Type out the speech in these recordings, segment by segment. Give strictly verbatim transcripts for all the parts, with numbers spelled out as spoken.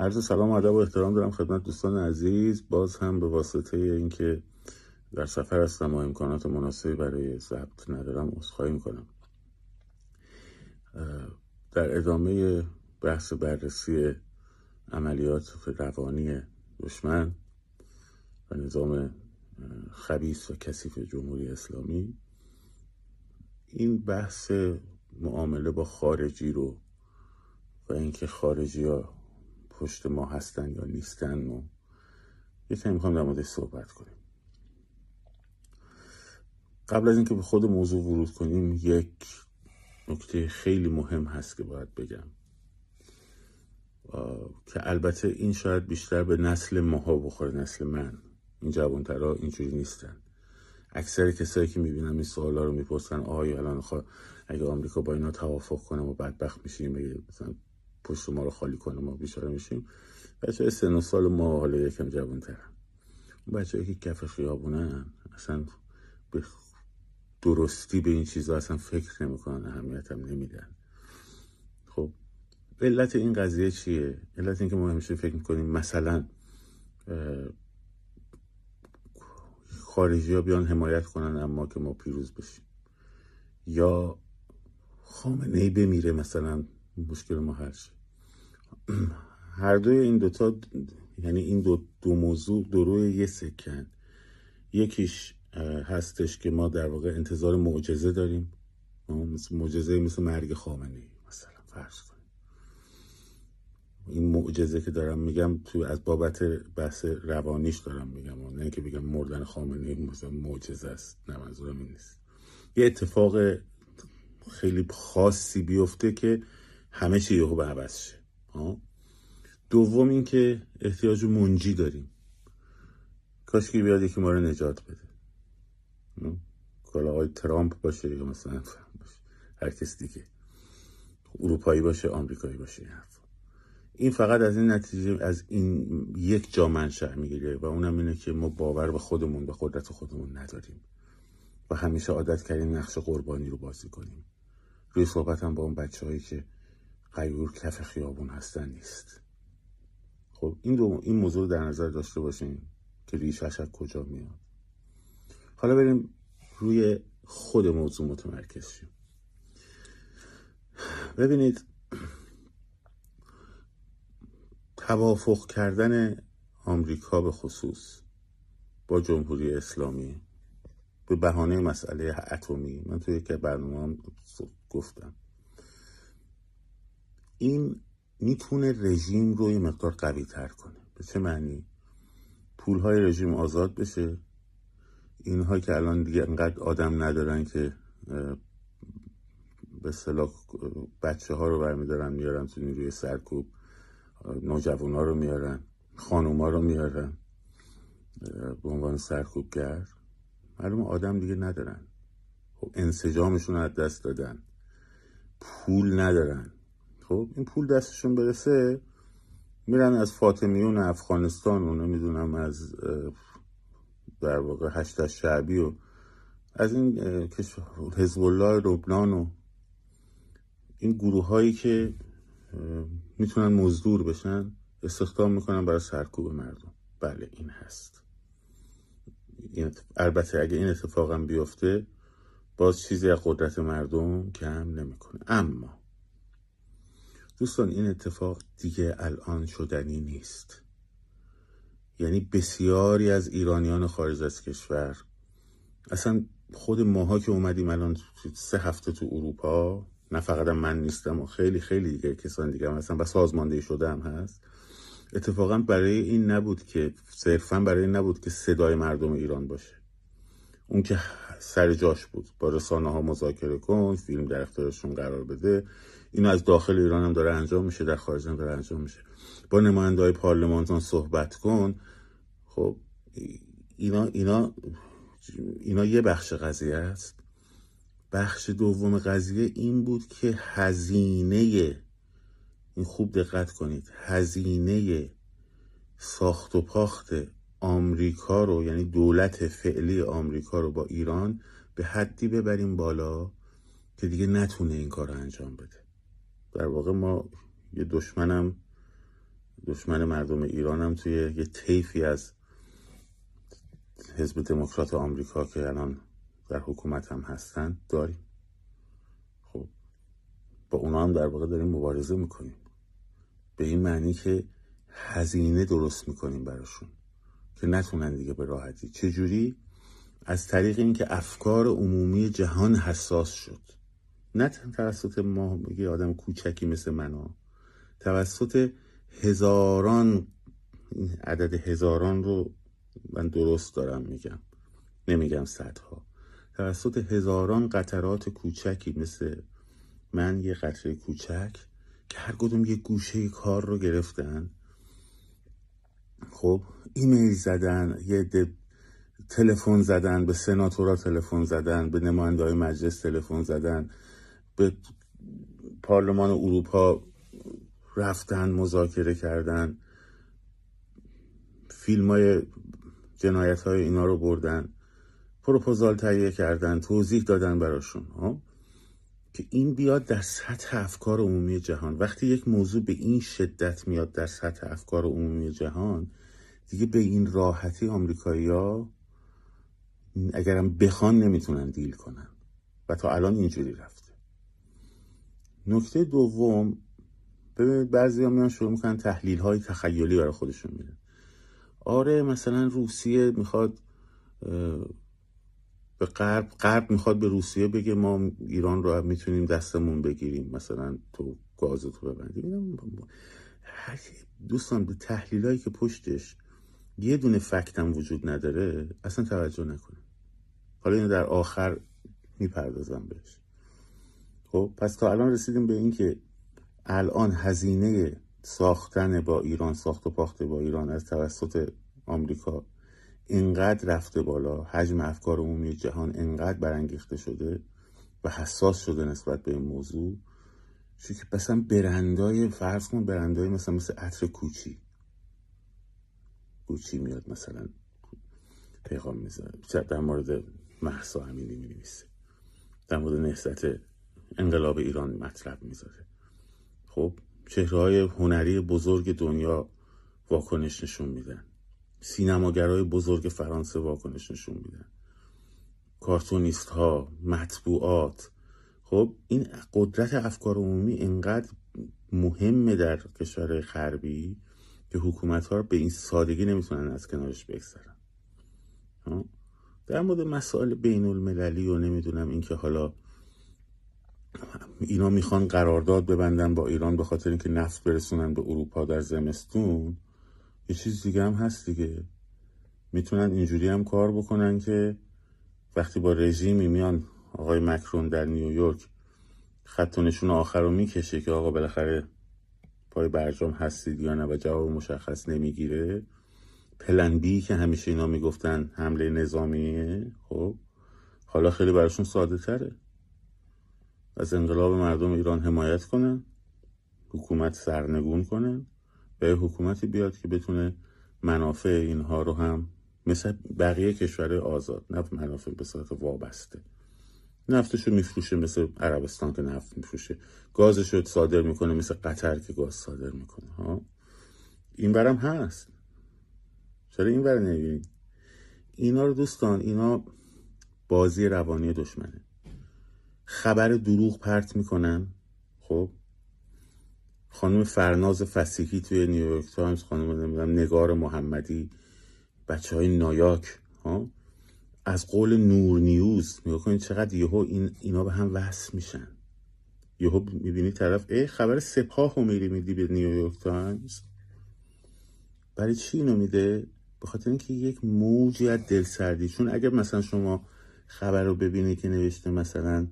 عرض سلام و ادب و احترام دارم خدمت دوستان عزیز. باز هم به واسطه اینکه در سفر هستم و امکانات مناسبی برای ضبط ندارم عذرخواهی میکنم. در ادامه بحث بررسی عملیات روانی دشمن و نظام خبیث و کثیف جمهوری اسلامی، این بحث معامله با خارجی رو و اینکه خارجی ها پشت ما هستن یا نیستن و یه تا میخوام در موردش صحبت کنیم. قبل از اینکه به خود موضوع ورود کنیم، یک نکته خیلی مهم هست که باید بگم که البته این شاید بیشتر به نسل ماها بخوره، نسل من، این جوانترها اینجوری نیستن. اکثر کسایی که میبینم این سوالا رو میپرسن، آهای الان خواهد اگه آمریکا با اینا توافق کنه ما بدبخت میشیم، اگه مثلا پشت ما رو خالی کنه ما بیچاره میشیم. بچه های سن و سال ما حالا یکم جوانترن، بچه هایی که کف خیابونن اصلا به درستی به این چیزا اصلا فکر نمیکنن، اهمیت هم نمیدن. خب علت این قضیه چیه؟ علت این که ما همیشه فکر میکنیم مثلا خارجی ها بیان حمایت کنن اما که ما پیروز بشیم، یا خامنه ای بمیره مثلا مشکل ما حل شه. هر دوی این دوتا، یعنی این دو, دو موضوع دروی یه سکن. یکیش هستش که ما در واقع انتظار معجزه داریم، مثل معجزه مثل مرگ خامنه ای مثلا فرض کنیم. این معجزه که دارم میگم تو از بابت بحث روانیش دارم میگم، نه اینکه بگم مردن خامنه ای مثلا معجزه است، نه منظورم این نیست. یه اتفاق خیلی خاصی بیفته که همه چی یهو به عوض شه. دوم این که احتیاج منجی داریم، کاش که بیاد یکی ما رو نجات بده، کاش آقای ترامپ باشه یا مثلا باشه. هر کس دیگه، اروپایی باشه، آمریکایی باشه، این حرف. این فقط از این نتیجه از این یک جا منشأ میگیره و اونم اینه که ما باور به خودمون و قدرت خودمون نداریم و همیشه عادت کردیم نقش قربانی رو بازی کنیم. روی صحبتم با اون بچه‌هایی که غیور کف خیابون هستن نیست. خب این دو این موضوع در نظر داشته باشین که ریشه‌اش از کجا میاد. حالا بریم روی خود موضوع متمرکز شیم. ببینید، توافق کردن آمریکا به خصوص با جمهوری اسلامی به بهانه مسئله اتمی، من توی یک برنامه هم گفتم، این میتونه رژیم رو یه مقدار قوی تر کنه. به چه معنی؟ پولهای رژیم آزاد بشه، اینها که الان دیگه انقدر آدم ندارن که به اصطلاح بچه ها رو برمیدارن میارن تو نیروی سرکوب، نوجوان ها رو میارن، خانوم ها رو میارن به عنوان سرکوبگر، معلوم آدم دیگه ندارن، خب انسجامشون از دست دادن، پول ندارن. خب این پول دستشون برسه میرن از فاطمیون افغانستان و نمیدونم از در واقع هشت شعبی و از این حزب الله لبنان و این گروه هایی که میتونن مزدور بشن استخدام میکنن برای سرکوب مردم. بله این هست. البته اگه این اتفاقم بیفته باز چیزی از قدرت مردم کم نمیکنه. اما دوستان این اتفاق دیگه الان شدنی نیست. یعنی بسیاری از ایرانیان خارج از کشور، اصلا خود ماها که اومدیم الان سه هفته تو اروپا، نه فقط من نیستم و خیلی خیلی دیگه کسان دیگه هم هستن و سازماندهی شده هم هست، اتفاقا برای این نبود که صرفا برای این نبود که صدای مردم ایران باشه، اون که سر جاش بود، با رسانه ها مذاکره کن، فیلم در اختیارشون قرار بده. این از داخل ایران هم داره انجام میشه، در خارج هم داره انجام میشه، با نماینده‌های پارلمانتون صحبت کن. خب اینا اینا اینا یه بخش قضیه است. بخش دوم قضیه این بود که هزینه، این خوب دقت کنید، هزینه ساخت و پاخت آمریکا رو، یعنی دولت فعلی آمریکا رو با ایران به حدی ببریم بالا که دیگه نتونه این کار رو انجام بده. در واقع ما یه دشمنم دشمن مردم ایران هم توی یه طیفی از حزب دموکرات آمریکا که الان در حکومت هم هستن داریم. خب با اونا هم در واقع داریم مبارزه میکنیم، به این معنی که هزینه درست میکنیم براشون که نتونن دیگه به راحتی. چجوری؟ از طریق اینکه افکار عمومی جهان حساس شد، نه توسط ما یه آدم کوچکی مثل من ها، توسط هزاران، عدد هزاران رو من درست دارم میگم، نمیگم صدها، توسط هزاران قطرات کوچکی مثل من، یه قطره کوچک که هر کدوم یه گوشه کار رو گرفتن، خب ایمیل زدن، یه دب... تلفن زدن، به سناتورا تلفن زدن، به نماینده‌های مجلس تلفن زدن، به پارلمان اروپا رفتن مذاکره کردن، فیلم‌های جنایت‌های اینا رو بردن، پروپوزال تهیه کردن، توضیح دادن براشون ها، که این بیاد در سطح افکار عمومی جهان. وقتی یک موضوع به این شدت میاد در سطح افکار عمومی جهان، دیگه به این راحتی آمریکایی‌ها اگرم بخوان نمیتونن دیل کنن و تا الان اینجوری رفته. نکته دوم، ببینید بعضی ها میان شروع میکنن تحلیل های تخیلی برای خودشون میدن. آره مثلا روسیه میخواد به غرب، غرب میخواد به روسیه بگه ما ایران رو میتونیم دستمون بگیریم، مثلا تو گازتو ببندیم. دوستان به تحلیل هایی که پشتش یه دونه فکت هم وجود نداره اصلا توجه نکنه. حالا اینو در آخر میپردازم بهش. خب پس تا الان رسیدیم به این که الان هزینه ساختن با ایران، ساخت و پاخت با ایران از توسط آمریکا اینقدر رفته بالا، حجم افکار عمومی جهان اینقدر برانگیخته شده و حساس شده نسبت به این موضوع، چون که مثلا برندای فرض کن برندای مثلا مثل عطر کوچی کوچی میاد مثلا پیغام میذاره در مورد مهسا امینی، مینویسه در مورد نهضت انقلاب ایران مطلب میذاره. خب چهره‌های هنری بزرگ دنیا واکنش نشون میدن، سینماگرای بزرگ فرانسه واکنش نشون میدن، کارتونیست ها، مطبوعات. خب این قدرت افکار عمومی اینقدر مهمه در کشور غربی که حکومت ها به این سادگی نمیتونن از کنارش بگذرن. در مورد مسائل بین المللی و نمیدونم اینکه حالا اینا میخوان قرارداد ببندن با ایران به خاطر اینکه نفت برسونن به اروپا در زمستون، یه چیز دیگه هم هست دیگه. میتونن اینجوری هم کار بکنن که وقتی با رژیمی میان، آقای مکرون در نیویورک خط و نشون آخر رو میکشه که آقا بالاخره پای برجام هستید یا نه و جواب مشخص نمیگیره، پلن بی که همیشه اینا میگفتن حمله نظامیه، خب حالا خیلی براشون ساده تره، از انقلاب مردم ایران حمایت کنن، حکومت سرنگون کنن و یه حکومتی بیاد که بتونه منافع اینها رو هم مثل بقیه کشورهای آزاد، نه منافع به صورت وابسته، نفتشو میفروشه مثل عربستان که نفت میفروشه، گازشو صادر میکنه مثل قطر که گاز صادر میکنه ها. این برم هست، چرا این بر نمیبینید اینا رو دوستان؟ اینا بازی روانی دشمنه. خبر دروغ پرت میکنن. خب خانم فرناز فسیحی توی نیویورک تایمز، خانم نگار محمدی، بچه های نایاک ها، از قول نور نیوز، نگاه کنید چقدر یهو این اینا به هم وصل میشن. یهو میبینی طرف ای خبر سپاه رو میری میدی به نیویورک تایمز. برای چی اینو میده؟ به خاطر اینکه یک موجی از دلسردی، چون اگر مثلا شما خبر رو ببینی که نوشته مثلا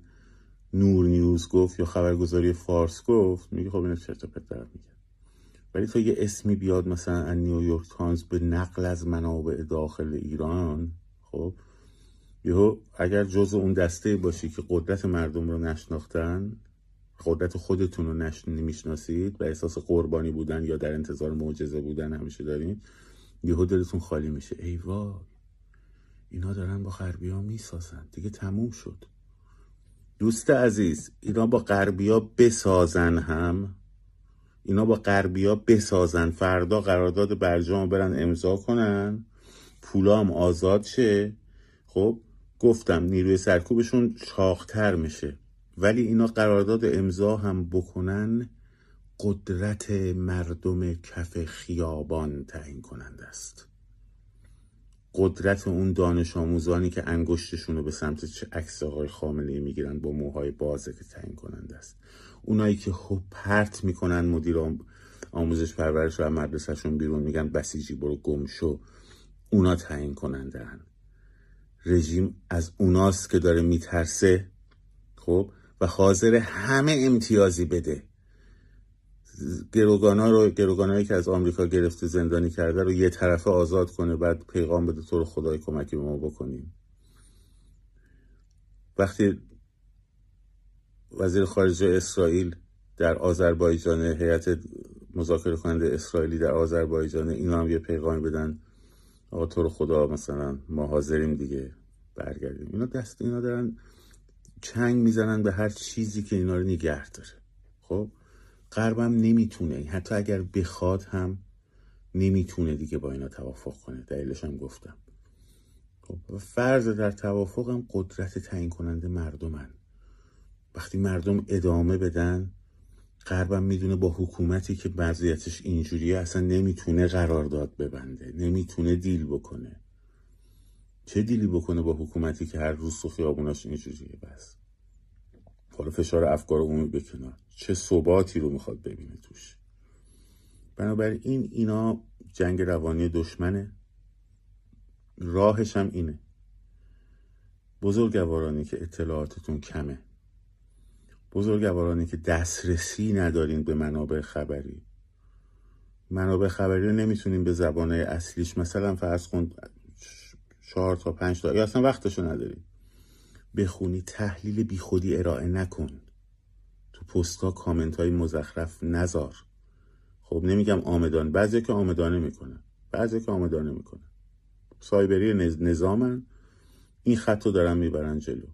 نور نیوز گفت یا خبرگزاری فارس گفت، میگه خب اینا چرت و پرت دارن میگن. ولی تو یه اسمی بیاد مثلا از نیویورک تایمز به نقل از منابع داخل ایران، خب یهو اگر جزء اون دسته باشی که قدرت مردم رو نشناختن، قدرت خودتون رو نمیشناسید و احساس قربانی بودن یا در انتظار معجزه بودن همیشه دارین، یهو دلتون خالی میشه. ای وای اینا دارن با غربیا میسازن، دیگه تموم شد. دوست عزیز، اینا با غربیا بسازن هم اینا با غربیا بسازن، فردا قرارداد برجام برن امضا کنن، پولام آزاد شه. خب گفتم نیروی سرکوبشون چاق‌تر میشه، ولی اینا قرارداد امضا هم بکنن قدرت مردم کف خیابان تعیین کننده است. قدرت اون دانش آموزانی که انگشتشون رو به سمت چه عکس آقای خامنه‌ای میگیرن با موهای بازه که تعیین کننده است. اونایی که خب پرت میکنن مدیر آموزش پرورش و مدرسهشون بیرون، میگن بسیجی برو گم شو، اونا تعیین کننده هن. رژیم از اوناست که داره میترسه، خب، و حاضر همه امتیازی بده. گروگانا رو، گروگانایی که از آمریکا گرفته زندانی کرده رو یه طرفه آزاد کنه، بعد پیغام بده تو رو خدای کمکی به ما بکنیم. وقتی وزیر خارجه اسرائیل در آذربایجان، هیئت مذاکره کننده اسرائیلی در آذربایجان، اینا هم یه پیغام بدن آقا تو رو خدا مثلا ما حاضریم دیگه برگردیم، اینا دست اینا دارن چنگ میزنن به هر چیزی که اینا رو نگه داره. خب غربم نمیتونه، حتی اگر بخواد هم نمیتونه دیگه با اینا توافق کنه، دلیلش هم گفتم. خب فرض در توافق هم قدرت تعیین کننده مردمن. وقتی مردم ادامه بدن، غربم میدونه با حکومتی که وضعیتش اینجوریه اصلا نمیتونه قرارداد ببنده، نمیتونه دیل بکنه. چه دیلی بکنه با حکومتی که هر روز تو خیابوناش اینجوریه؟ بس حالا فشار افکار عمومی به کنار، چه ثباتی رو میخواد ببینه توش؟ بنابراین اینا جنگ روانی دشمنه، راهش هم اینه. بزرگوارانی که اطلاعاتتون کمه، بزرگوارانی که دسترسی ندارین به منابع خبری، منابع خبری رو نمیتونین به زبانه اصلیش، مثلا فرض کن چهار تا پنج تا، یا اصلا وقتشو ندارین بخونی، تحلیل بی خودی ارائه نکن، تو پست‌ها کامنت های مزخرف نذار. خب نمیگم آمدان، بعضی که آمدانه میکنه، بعضی که آمدانه میکنه، سایبری نظامن، این خط رو دارن میبرن جلو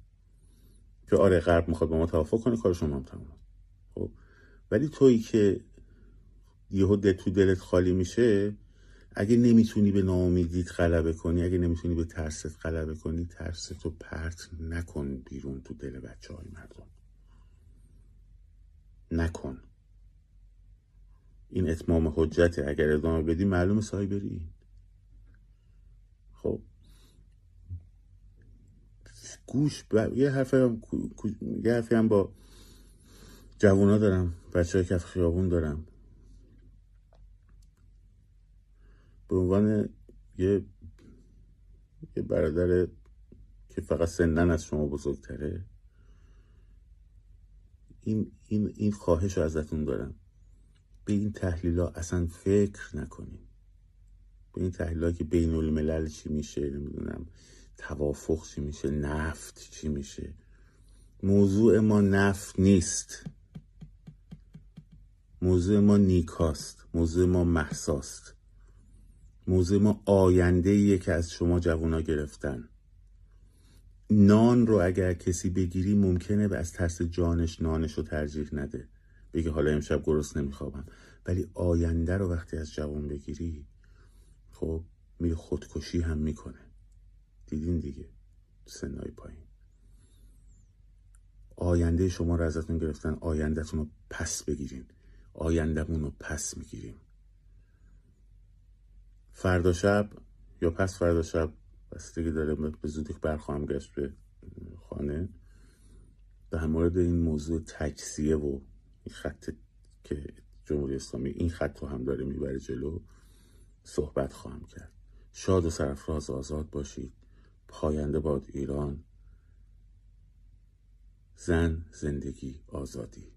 که آره غرب میخواد با ما توافق کنه، کار شما هم تمام. خب ولی تویی که یهو تو دلت خالی میشه، اگه نمیتونی به ناامیدیت غلبه کنی، اگه نمیتونی به ترست غلبه کنی، ترستو پرت نکن بیرون تو دل بچه های مردم، نکن. این اتمام حجته، اگر ادامه بدی معلوم سایبری. خب گوش ب... یه حرفی هم یه حرفی هم با جوانا دارم، بچه های کف خیابون دارم، به عنوان یه یه برادر که فقط سنن از شما بزرگتره، این این این خواهش رو ازتون دارم، به این تحلیل‌ها اصلا فکر نکنین، به این تحلیل‌ها که بین الملل چی میشه، نمیدونم توافق چی میشه، نفت چی میشه. موضوع ما نفت نیست، موضوع ما نیکاست، موضوع ما مهساست، موضوع ما آینده‌ایه که از شما جوانا گرفتن. نان رو اگر کسی بگیری ممکنه و از ترس جانش نانش رو ترجیح نده، بگه حالا امشب گرسنه نمیخوابم، ولی آینده رو وقتی از جوان بگیری خب میره خودکشی هم میکنه، دیدین دیگه سنای پایین. آینده شما رو ازتون گرفتن، آینده‌تون رو پس بگیرین، آینده‌مون رو پس میگیریم. فردا شب یا پس فردا شب، بستگی داره، به زودی برخواهم گشت به خانه، در مورد این موضوع تجزیه و این خط که جمهوری اسلامی این خط رو هم داره میبره جلو صحبت خواهم کرد. شاد و سرفراز آزاد باشید، پاینده باد ایران، زن، زندگی، آزادی.